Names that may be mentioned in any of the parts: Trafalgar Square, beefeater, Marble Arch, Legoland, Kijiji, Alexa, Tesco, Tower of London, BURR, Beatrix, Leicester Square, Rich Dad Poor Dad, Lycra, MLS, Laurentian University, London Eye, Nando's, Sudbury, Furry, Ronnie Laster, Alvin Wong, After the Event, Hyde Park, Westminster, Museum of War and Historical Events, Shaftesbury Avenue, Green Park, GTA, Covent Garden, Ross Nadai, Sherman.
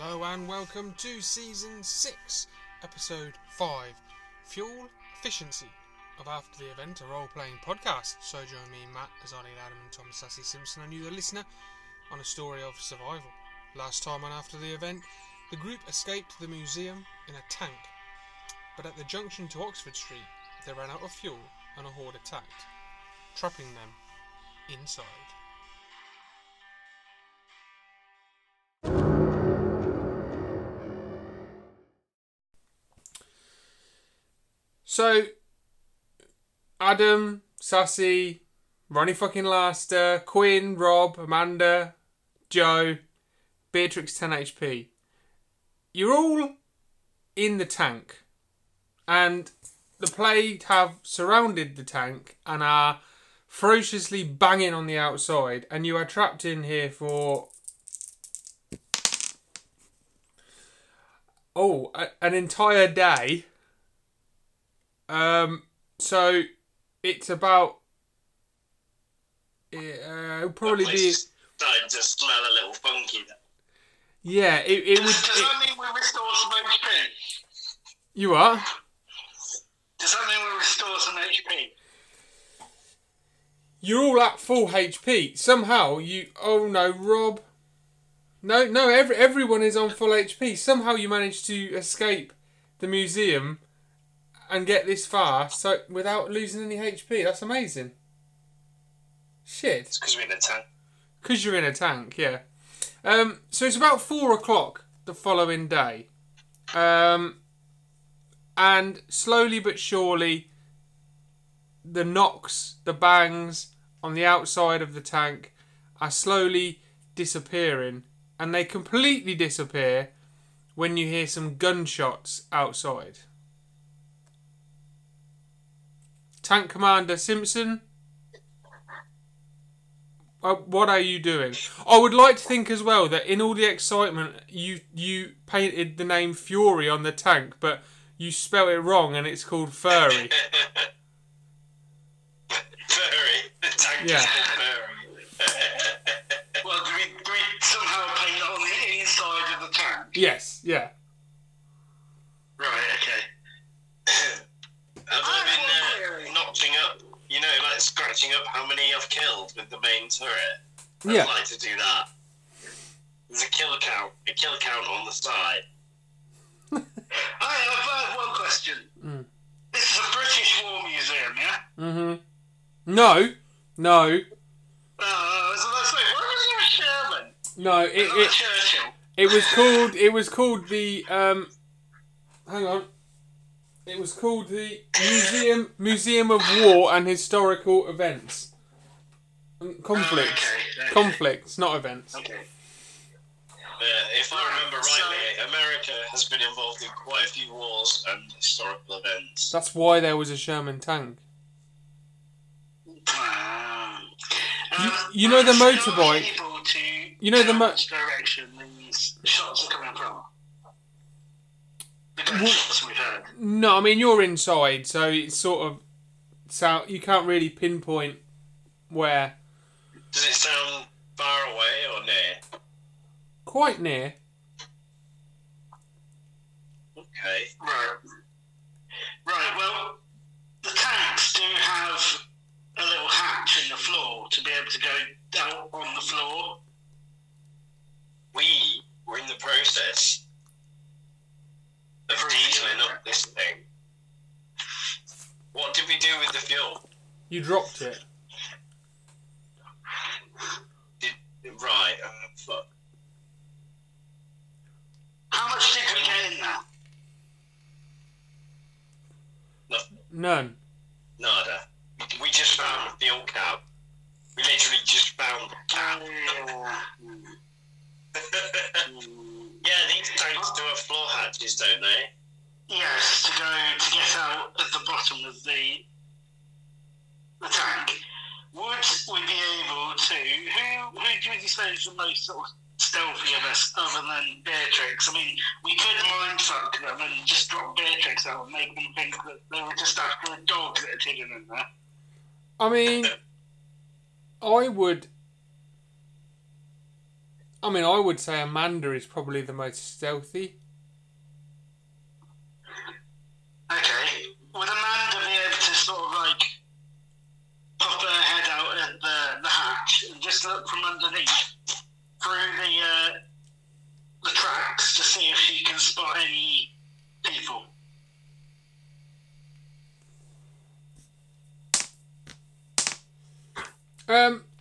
Hello and welcome to Season 6, Episode 5, Fuel Efficiency of After the Event, a role-playing podcast. So join me, Matt, as Ronnie Laster and Thomas Sassy Simpson, and you, the listener, on a story of survival. Last time on After the Event, the group escaped the museum in a tank, but at the junction to Oxford Street, they ran out of fuel and a horde attacked, trapping them inside. So, Adam, Sassy, Ronnie fucking Laster, Quinn, Rob, Amanda, Joe, Beatrix 10 HP. You're all in the tank. And the plague have surrounded the tank and are ferociously banging on the outside. And you are trapped in here for... an entire day. So it's about it'll probably be starting to smell a little funky then. Yeah, it would. Does that mean we restore some HP? You are? Does that mean we restore some HP? You're all at full HP. Somehow you... Oh no, Rob. No, everyone is on full HP. Somehow you managed to escape the museum and get this far, so without losing any HP. That's amazing. Shit. It's because we're in a tank. Because you're in a tank, yeah. So it's about 4 o'clock the following day. And slowly but surely, the knocks, the bangs on the outside of the tank are slowly disappearing. And they completely disappear when you hear some gunshots outside. Tank Commander Simpson, what are you doing? I would like to think as well that in all the excitement, you painted the name Fury on the tank, but you spell it wrong and it's called Furry. Furry. The tank is called Furry. Well, do we somehow paint it on the inside of the tank? Yes, yeah. Right, okay. I've been notching up, like scratching up how many I've killed with the main turret. I'd like to do that. There's a kill count on the side. I have one question. Mm. This is a British War Museum, yeah? Mm-hmm. No. I was about to say, where was your Sherman? No, it Churchill. It was called the hang on. It was called the Museum of War and Historical Events. Conflicts. Conflicts, not events. Okay. If I remember rightly, America has been involved in quite a few wars and historical events. That's why there was a Sherman tank. You know the motorbike. You know the direction these shots are coming from. No, I mean you're inside, so it's sort of so you can't really pinpoint where. Does it sound far away or near? Quite near. Okay. Right. Well, the tanks do have a little hatch in the floor to be able to go out on the floor. We were in the process of detailing up this thing. What did we do with the fuel? You dropped it. Fuck. How much did we get in there? Nothing. None. Nada. We just found a fuel cab. We literally just found a cab. Yeah, these tanks do have floor hatches, don't they? Yes, to get out at the bottom of the tank. Would we be able to... Who would you say is the most sort of stealthy of us other than Beatrix? I mean, we could mindfuck them and just drop Beatrix out and make them think that they were just after a dog that had hidden in there. I mean, I would... I mean, I would say Amanda is probably the most stealthy. Okay. Would Amanda be able to sort of like pop her head out at the hatch and just look from underneath through the tracks to see if she can spot any people?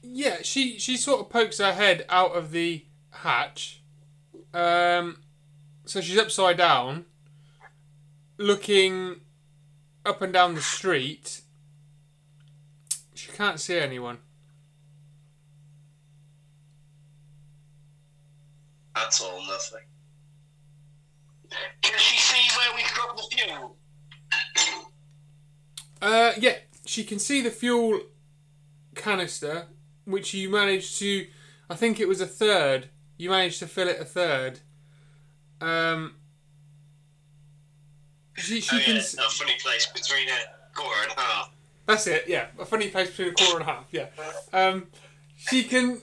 Yeah, she sort of pokes her head out of the hatch. So she's upside down, looking up and down the street. She can't see anyone. That's all nothing. Can she see where we've got the fuel? Yeah, she can see the fuel canister, which you managed to, I think it was a third. You managed to fill it a third. A funny place between a quarter and a half. That's it, yeah. A funny place between a quarter and a half, yeah. She can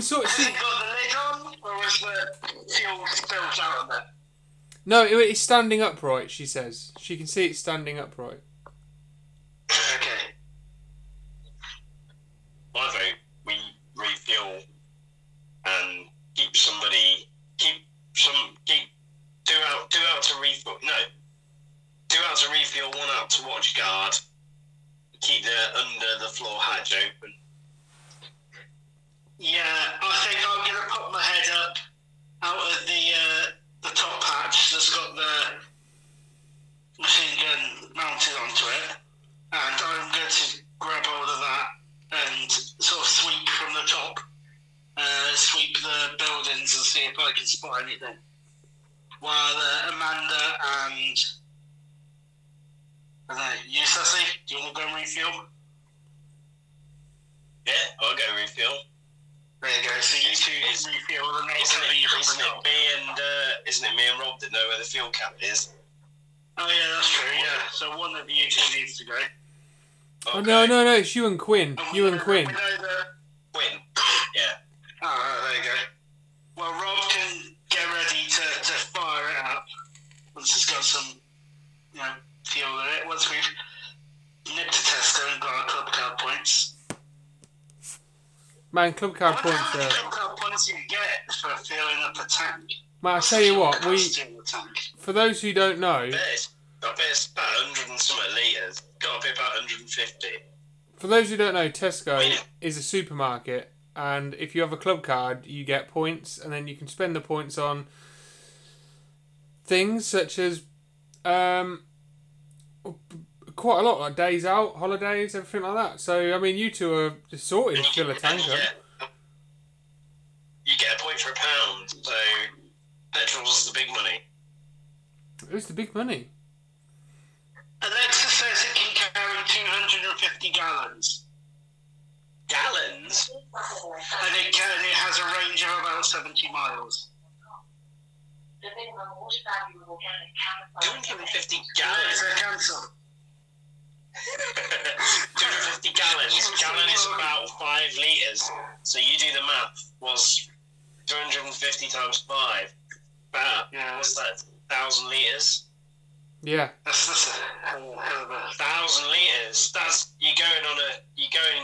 sort of... Has it got the lid on, or is the fuel spilled out of it? No, it's standing upright, she says. She can see it standing upright. Okay. I vote we refuel and keep two out to refuel, one out to watch guard. Keep the under the floor hatch open. Yeah, I think I'm gonna pop my head up out of the top hatch that's got the machine gun mounted onto it, and I'm going to grab hold of that and sort of sweep from the top, sweep the buildings and see if I can spot anything. While Amanda and you, Sassy, do you want to go refuel? Yeah, I'll go refuel. There you go. So you two refuel the next one. Isn't it me and Rob that know where the fuel cap is? Oh yeah, that's true. Yeah. So one of you two needs to go. Okay. Oh no! It's you and Quinn. We know the... Quinn. Yeah. Oh, there you go. Well, Rob can get ready to fire it up once it's got some, fuel in it. Once we've nipped a Tesco and got our club card points. Man, club card points. Club card points you get for filling up a tank. Man, I tell you what, for those who don't know. I bet it's about 100 and something litres. Got to be about 150. For those who don't know, Tesco is a supermarket, and if you have a club card, you get points, and then you can spend the points on things such as quite a lot, like days out, holidays, everything like that. So, I mean, you two are just sorted to fill a tanker. You get a point for £1, so petrol's the big money. It's the big money. Alexa says it can carry 250 gallons. Gallons? And it has a range of about 70 miles. 250 gallons? They're cancelled. 250 gallons. Gallon is about 5 litres. So you do the math. Was 250 times 5. What's that? 1,000 litres? Yeah, that's a 1,000 litres. That's you're going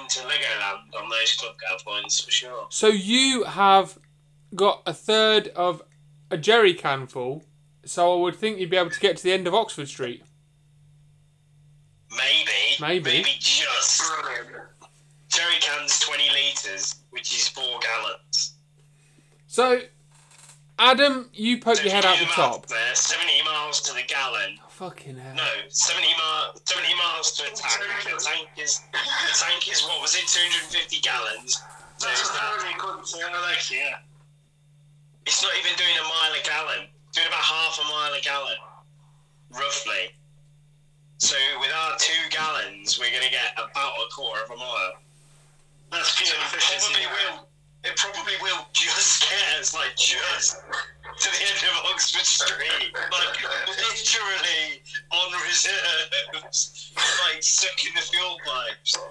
to Legoland on those club card points for sure. So you have got a third of a jerry can full. So I would think you'd be able to get to the end of Oxford Street. Maybe just jerry cans 20 litres, which is 4 gallons. So Adam, you poke your head out the top. There, 70 miles to the gallon. Oh, fucking hell. No, 70 miles to a tank. The tank is what was it, 250 gallons? So that's yeah. It's not even doing a mile a gallon. It's doing about half a mile a gallon, roughly. So with our 2 gallons, we're going to get about a quarter of a mile. That's pure efficiency. It probably will just get us, like, just to the end of Oxford Street. Like, literally on reserves, like, sucking the fuel pipes. So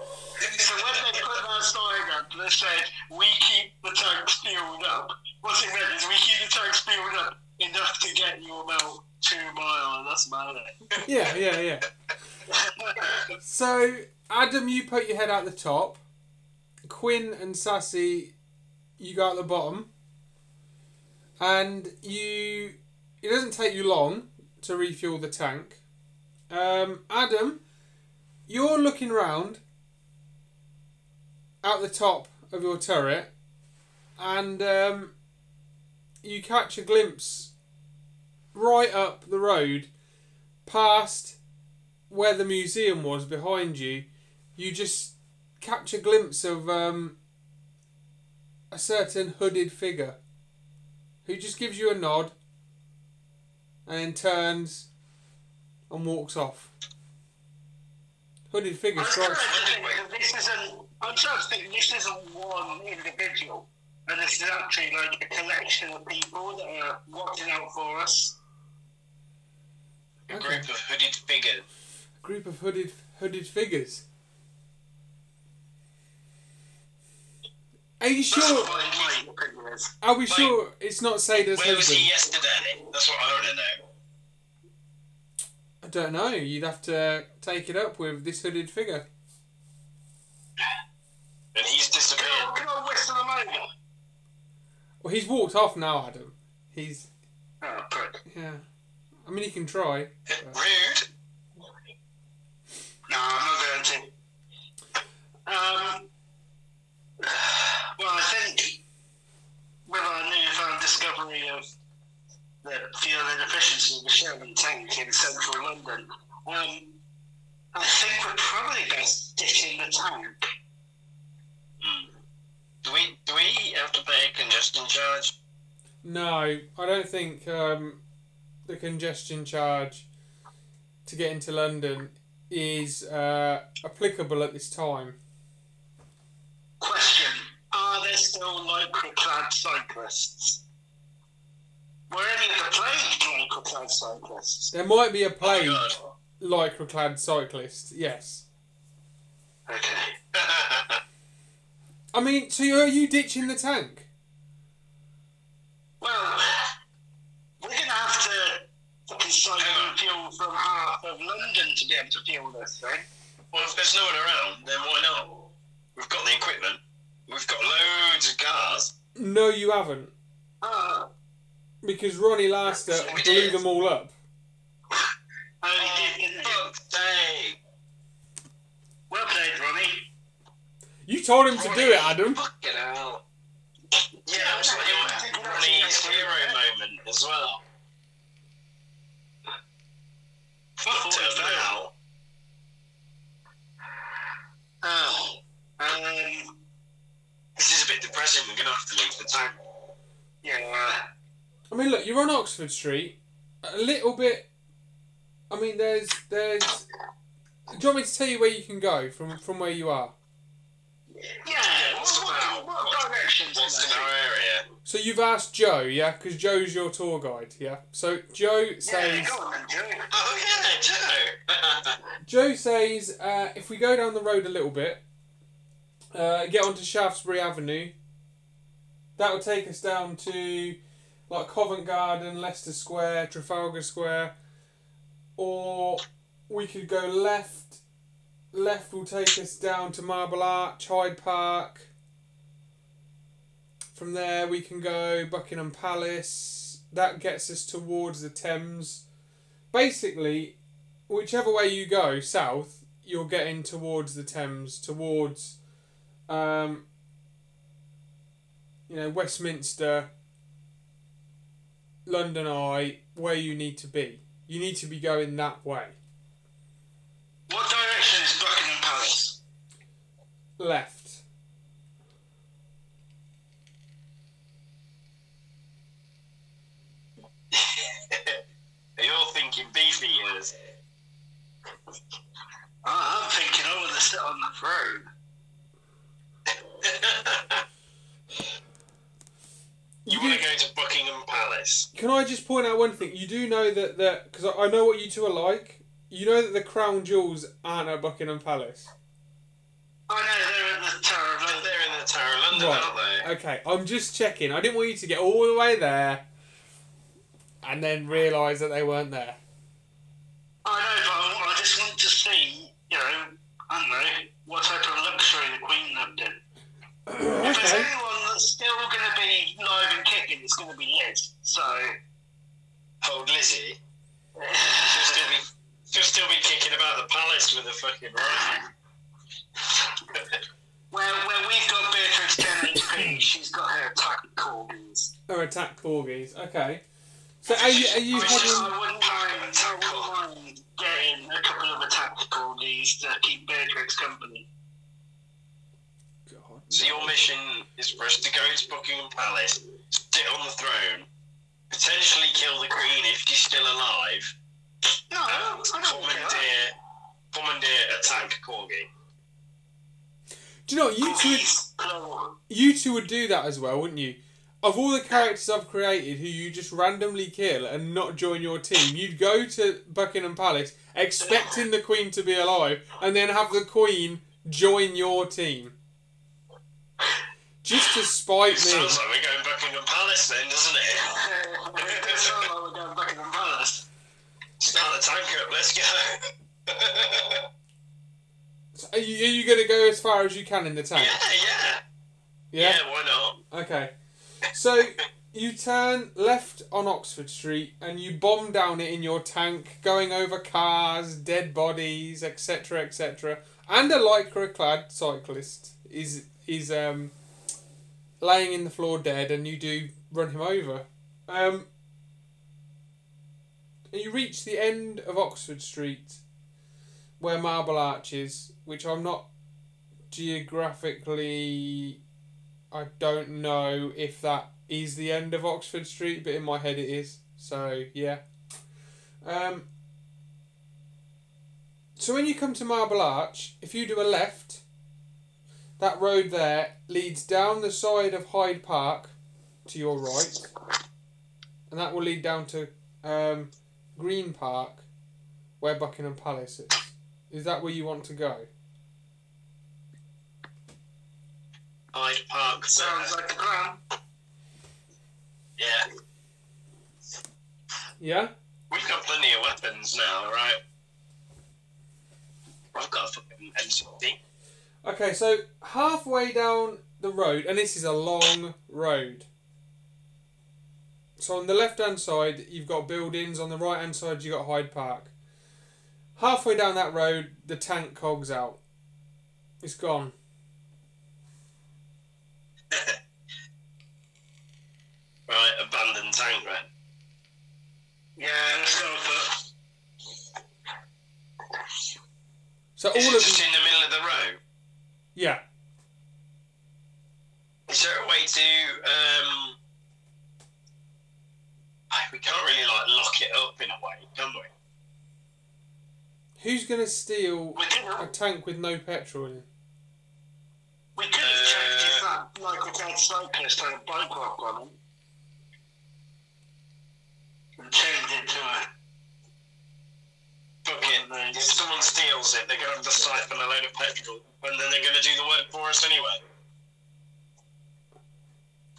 when they put that sign up, they said, we keep the tanks filled up. What it meant is we keep the tanks filled up enough to get your milk 2 miles. That's about it. Yeah. So, Adam, you put your head out the top. Quinn and Sassy, you go at the bottom, and you. It doesn't take you long to refuel the tank. Adam, you're looking round out the top of your turret, and you catch a glimpse right up the road, past where the museum was behind you. You just catch a glimpse of a certain hooded figure who just gives you a nod and then turns and walks off. Hooded figure strikes. I'm trying to think this isn't one individual, and this is actually like a collection of people that are watching out for us. Okay. A group of hooded figures. Are you sure? Are we sure it's not Sader's husband? Where was he yesterday? That's what I want to know. I don't know. You'd have to take it up with this hooded figure. And he's disappeared. Can I whistle him over? Well, he's walked off now, Adam. He's... Oh, good. Yeah. I mean, he can try. But... Rude. No, I'm not going to. Well, I think with our newfound discovery of the fuel inefficiency of the Sherman tank in central London, I think we're probably best ditching the tank. Do we have to pay a congestion charge? No, I don't think the congestion charge to get into London is applicable at this time. Question. Are there still lycra-clad cyclists? Were any of the plagued lycra-clad cyclists? There might be a plagued lycra-clad cyclist, yes. Okay. I mean, so are you ditching the tank? Well, we're going to have to consume fuel from half of London to be able to fuel this thing. Well, if there's no one around, then why not? We've got the equipment. We've got loads of cars. No, you haven't. Because Ronnie Laster blew them all up. Fuck's sake. Well played, Ronnie. You told him to do it, Adam. Fucking hell. Yeah, I was like, Ronnie's hero moment as well. Fucked up now. Oh. This is a bit depressing. We're going to have to leave the tank. Yeah. I mean, look, you're on Oxford Street. A little bit... I mean, there's... Do you want me to tell you where you can go from where you are? Yeah. What directions? What's in our area? So you've asked Joe, yeah? Because Joe's your tour guide, yeah? So Joe says... Yeah, go on, Joe. Oh, yeah, Joe. Joe says, if we go down the road a little bit, get onto Shaftesbury Avenue. That will take us down to like Covent Garden, Leicester Square, Trafalgar Square, or we could go left. Left will take us down to Marble Arch, Hyde Park. From there we can go Buckingham Palace. That gets us towards the Thames. Basically, whichever way you go south, you're getting towards the Thames, towards Westminster, London Eye, where you need to be. You need to be going that way. What direction is Buckingham Palace? Left. They're all thinking beefeaters. I'm thinking I want to sit on the throne. You want to go to Buckingham Palace. Can I just point out one thing? You do know that because I know what you two are like. You know that the crown jewels aren't at Buckingham Palace. Oh no, they're in the Tower of London. They're in the Tower of London, aren't they? Okay, I'm just checking. I didn't want you to get all the way there and then realise that they weren't there. I know, but I just want to see, you know, I don't know, what type of luxury the Queen lived in. Okay. If there's anyone that's still going to be live and kicking, it's going to be Liz. So, old Lizzie, she'll still be kicking about the palace with a fucking rifle. Where we've got Beatrix 10 HP, she's got her attack corgis. Her attack corgis, okay. So are you I wouldn't mind getting a couple of attack corgis to keep Beatrix company. God. So your mission is for us to go to Buckingham Palace, sit on the throne, potentially kill the Queen if she's still alive. No, I don't commandeer attack corgi. Do you know what, you two would do that as well, wouldn't you? Of all the characters I've created who you just randomly kill and not join your team, you'd go to Buckingham Palace expecting the Queen to be alive and then have the Queen join your team. Just to spite me. Sounds like we're going Buckingham Palace then, doesn't it? It sounds like we're going Buckingham Palace. Start the tank up, let's go. So are you going to go as far as you can in the tank? Yeah, why not? Okay. So, you turn left on Oxford Street and you bomb down it in your tank, going over cars, dead bodies, etc, etc. And a lycra-clad cyclist is laying in the floor dead and you do run him over. And you reach the end of Oxford Street where Marble Arch is, which I'm not geographically... I don't know if that is the end of Oxford Street, but in my head it is. So, yeah. So when you come to Marble Arch, if you do a left, that road there leads down the side of Hyde Park to your right. And that will lead down to Green Park, where Buckingham Palace is. Is that where you want to go? Hyde Park sounds like a plan. Yeah. Yeah? We've got plenty of weapons now, right? I've got a fucking M60. Okay, so halfway down the road, and this is a long road. So on the left-hand side, you've got buildings. On the right-hand side, you've got Hyde Park. Halfway down that road, the tank cog's out. It's gone. Right, abandoned tank, right? Yeah, let's go for it. So all of just in the middle of the road? Yeah. Is there a way to... we can't really, lock it up in a way, can we? Who's going to steal a tank with no petrol in it? We could have checked if that, a cyclist had a bike lock on him. And changed it to a... Fuck it. If someone steals it, they're going to have to siphon a load of petrol, and then they're going to do the work for us anyway.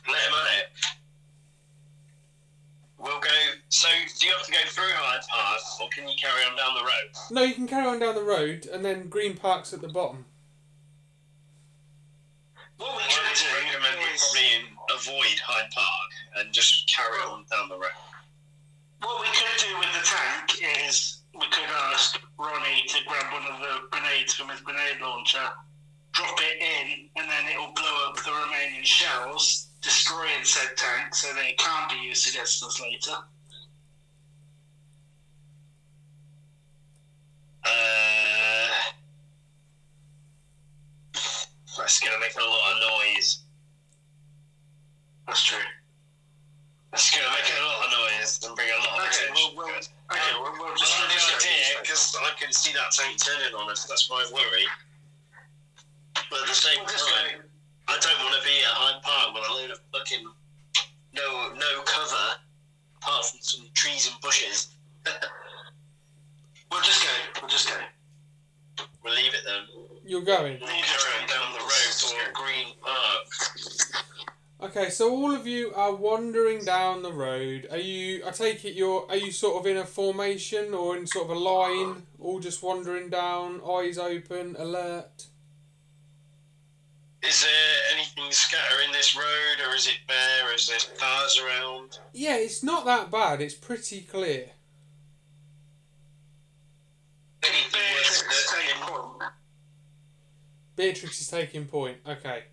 Let him at it. We'll go... So, do you have to go through Hyde Park, or can you carry on down the road? No, you can carry on down the road, and then Green Park's at the bottom. What we should recommend is probably avoid Hyde Park and just carry on down the road. What we could do with the tank is we could ask Ronnie to grab one of the grenades from his grenade launcher, drop it in, and then it'll blow up the remaining shells, destroying said tank so that it can't be used against us later. That's going to make a lot of noise. That's true. That's going to make a lot of noise and bring a lot of attention. We'll just look at it because I can see that tank turning on us. That's my worry. But at the same time, I don't want to be at Hyde Park with a load of fucking no cover apart from some trees and bushes. We'll just go. We'll leave it then. You're going. Down the road to Green Park. Okay, so all of you are wandering down the road. Are you? I take it are you sort of in a formation or in sort of a line, all just wandering down, eyes open, alert? Is there anything scattering this road, or is it bare? Is there cars around? Yeah, it's not that bad. It's pretty clear. Beatrix is taking point. Okay.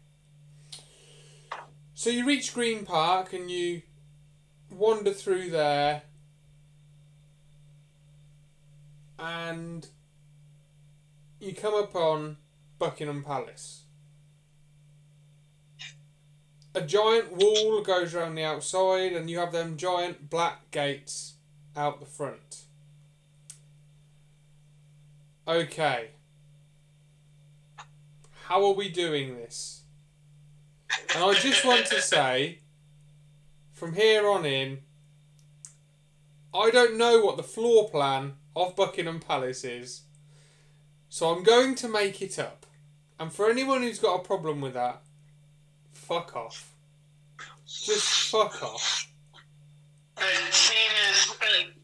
So you reach Green Park and you wander through there, and you come upon Buckingham Palace. A giant wall goes around the outside, and you have them giant black gates out the front. Okay. How are we doing this? And I just want to say, from here on in, I don't know what the floor plan of Buckingham Palace is, so I'm going to make it up. And for anyone who's got a problem with that, fuck off. Just fuck off. And seeing as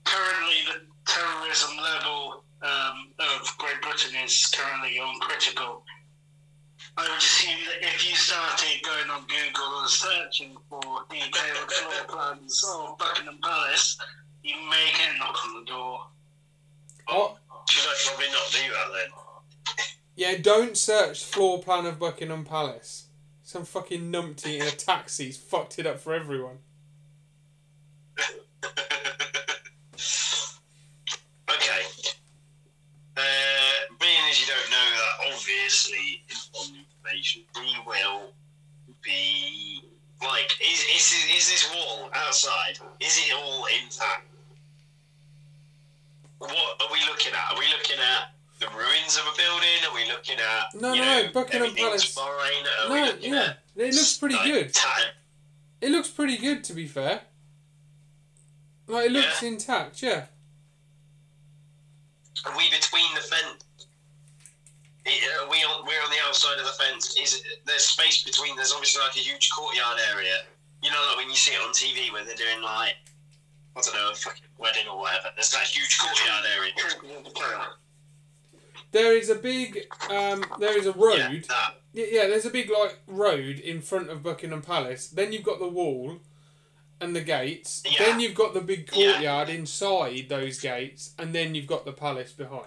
currently the terrorism level of Great Britain is currently uncritical, I would assume that if you started going on Google and searching for detailed floor plans of Buckingham Palace, you may get a knock on the door. Oh, should I probably not do that then? Yeah, don't search floor plan of Buckingham Palace. Some fucking numpty in a taxi's fucked it up for everyone. Okay. Being as you don't know that obviously important information, we will be like, is this wall outside? Is it all intact? What are we looking at? Are we looking at the ruins of a building? Are we looking at Buckingham Palace? It looks pretty good. It looks pretty good, to be fair. Like it looks intact, yeah. Are we between the fence? We're on the outside of the fence. There's space between. There's obviously like a huge courtyard area. You know, like when you see it on TV when they're doing like, I don't know, a fucking wedding or whatever. There's that huge courtyard area. There is a big, there is a road. Yeah, there's a big like road in front of Buckingham Palace. Then you've got the wall and the gates. Yeah. Then you've got the big courtyard inside those gates, and then you've got the palace behind.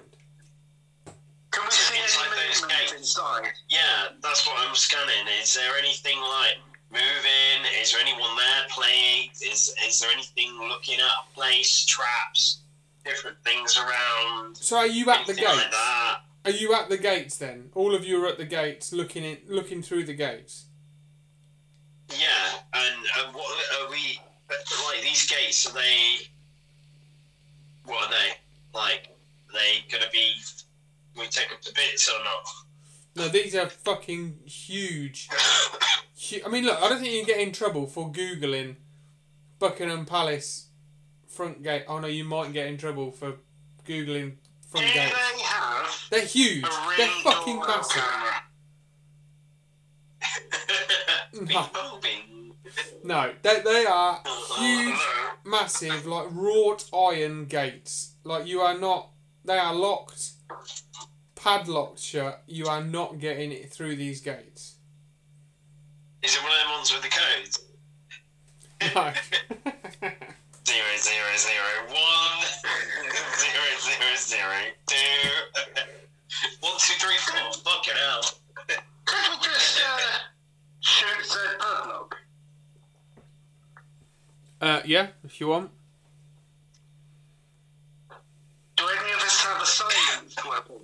Can we see those gates inside? Yeah, that's what I'm scanning. Is there anything like moving? Is there anyone there playing? Is there anything looking at a place? Traps, different things around. So are you at the gates? Like that? Are you at the gates then? All of you are at the gates, looking through the gates. Yeah, and what are we like? These gates, are they? What are they like? Are they gonna be? We take up the bits or not? No, these are fucking huge. I mean, look, I don't think you get in trouble for Googling Buckingham Palace front gate. Oh, no, you might get in trouble for Googling front gate. They're huge. They're fucking massive. No, they are huge, massive, like wrought iron gates. Like, you are not... They are locked... padlocked shut. You are not getting it through these gates. Is it one of them ones with the codes? No. 0 0 0 1 0 0 0 2 1 2 3 4. Fucking hell. Could we just shoot the padlock? Yeah, if you want. Do any of us have a silence weapon?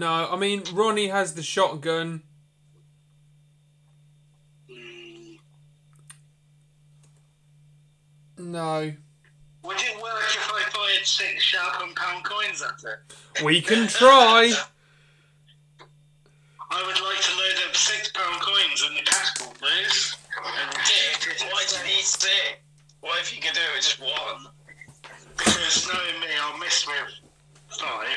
No, I mean, Ronnie has the shotgun. No. Would it work if I fired 6 sharp £1 coins at it? We can try. £6 coins in the Castle, please. Why do you need six? What if you could do it with just one? Because knowing me, I'll miss with five.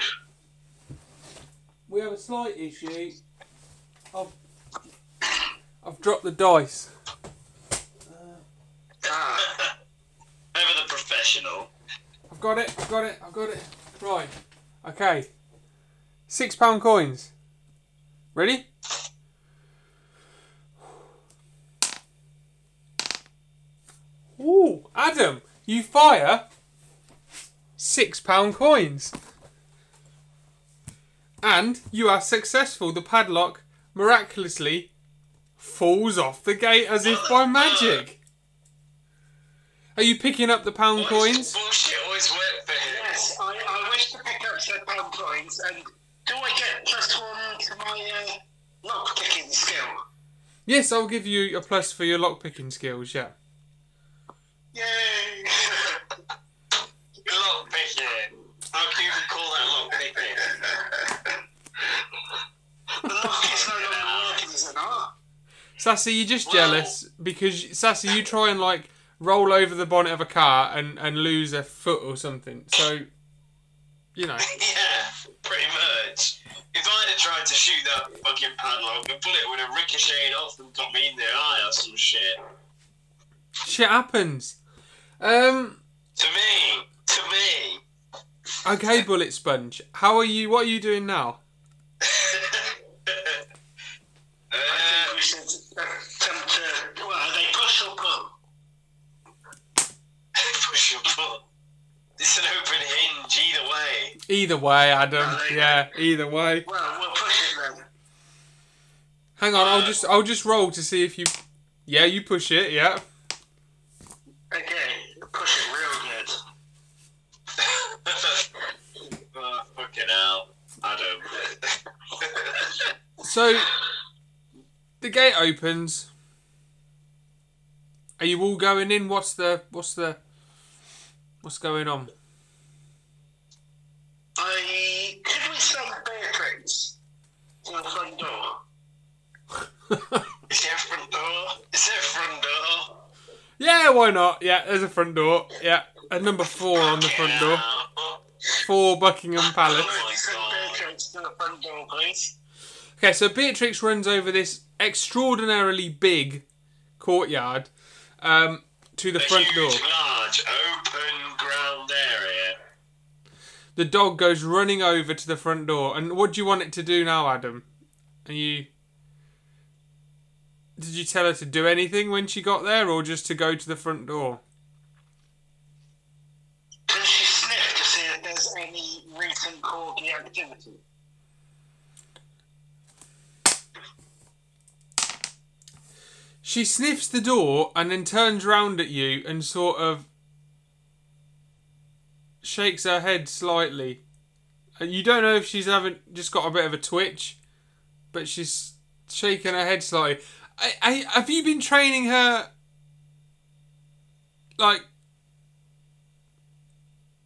We have a slight issue. I've dropped the dice. Over the professional. I've got it. Right. Okay. £6 coins. Ready? Ooh, Adam, you fire £6 coins. And you are successful. The padlock miraculously falls off the gate as if by magic. Are you picking up the pound coins? Bullshit always worked for him. Yes, I wish to pick up said pound coins. And do I get +1 to my lockpicking skill? Yes, I'll give you a plus for your lockpicking skills, yeah. Yay! Lockpicking. How can you call that lockpicking? The lock is no longer working as an art. Sassy, you're just jealous because, Sassy, you try and like roll over the bonnet of a car and lose a foot or something. So, you know. Yeah, pretty much. If I'd have tried to shoot that fucking padlock, the bullet would have ricocheted off and got me in the eye or some shit. Shit happens. To me. Okay, Bullet Sponge. How are you? What are you doing now? I think we should attempt to. Well, are they push or pull? Push or pull. It's an open hinge either way. Either way, Adam. Yeah, either way. Well, we'll push it then. Hang on, I'll just roll to see if you. Yeah, you push it. Yeah. Okay, push it real good. Oh, fucking hell, Adam. So, the gate opens. Are you all going in? What's going on? Could we send Beatrix to the front door? Is there a front door? Yeah, why not? Yeah, there's a front door. Yeah, and number 4 on the front door. 4 Buckingham Palace. Okay, so Beatrix runs over this extraordinarily big courtyard to the front door. Large open ground area. The dog goes running over to the front door. And what do you want it to do now, Adam? Did you tell her to do anything when she got there, or just to go to the front door? Does she sniff to see if there's any recent corgi activity? She sniffs the door and then turns round at you and sort of shakes her head slightly. You don't know if she's just got a bit of a twitch, but she's shaking her head slightly. Have you been training her, like,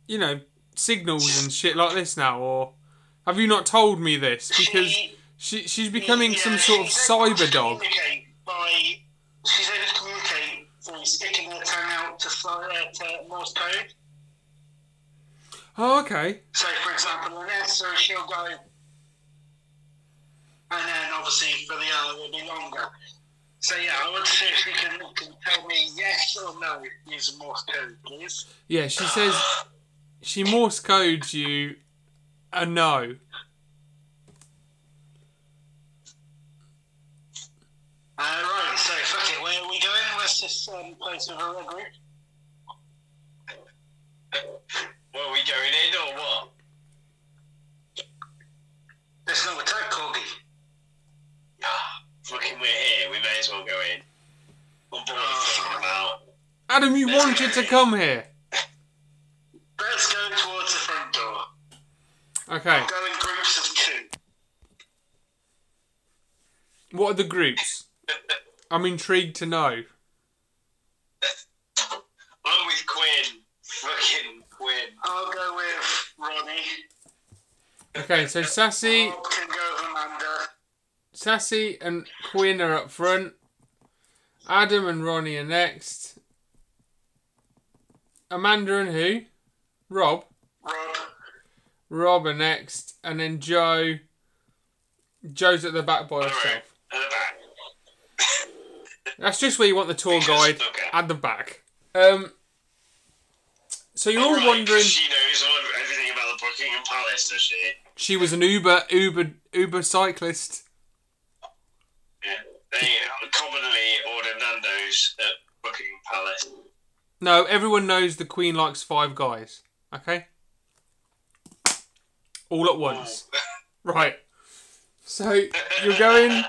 you know, signals and shit like this now, or have you not told me this? Because she's becoming some sort of cyber dog. She's able to communicate by sticking her tongue out to Morse code. Oh, okay. So, for example, in this, she'll go, and then obviously for the other will be longer. So yeah, I want to see if you can tell me yes or no using Morse code, please. Yeah, she says she Morse codes you a no. Right, so fuck it, where are we going? Let's just place with a red roof. Well, are we going in or what? There's not a tag corgi. Fucking we're here, we may as well go in. Adam, you wanted to come here. Let's go towards the front door. Okay. We'll go in groups of 2. What are the groups? I'm intrigued to know. I'm with Quinn. Fucking Quinn. I'll go with Ronnie. Okay, so Sassy... Sassy and Quinn are up front. Adam and Ronnie are next. Amanda and who? Rob. Rob are next. And then Joe. Joe's at the back by herself. At the back. That's just where you want the tour guide. Okay. At the back. So you're all wondering... She knows everything about the Buckingham Palace, does she? She was an Uber cyclist. Yeah. They commonly order Nando's at Buckingham Palace. No, everyone knows the Queen likes Five Guys. Okay? All at once. Right. So you're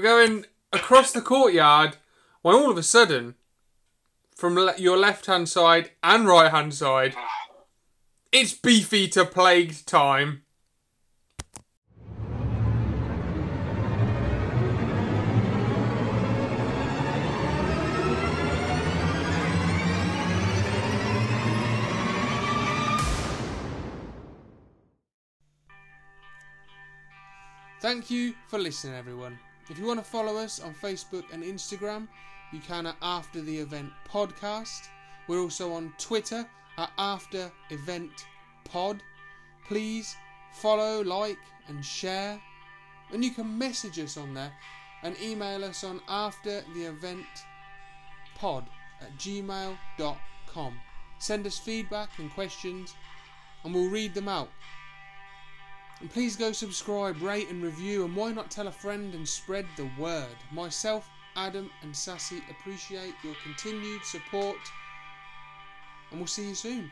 going across the courtyard when all of a sudden, from your left-hand side and right-hand side, it's Beefeater plague time. Thank you for listening, everyone. If you want to follow us on Facebook and Instagram, you can at After the Event Podcast. We're also on Twitter at After Event Pod. Please follow, like and share. And you can message us on there and email us on aftertheeventpod@gmail.com. Send us feedback and questions and we'll read them out. And please go subscribe, rate and review, and why not tell a friend and spread the word. Myself, Adam and Sassy appreciate your continued support and we'll see you soon.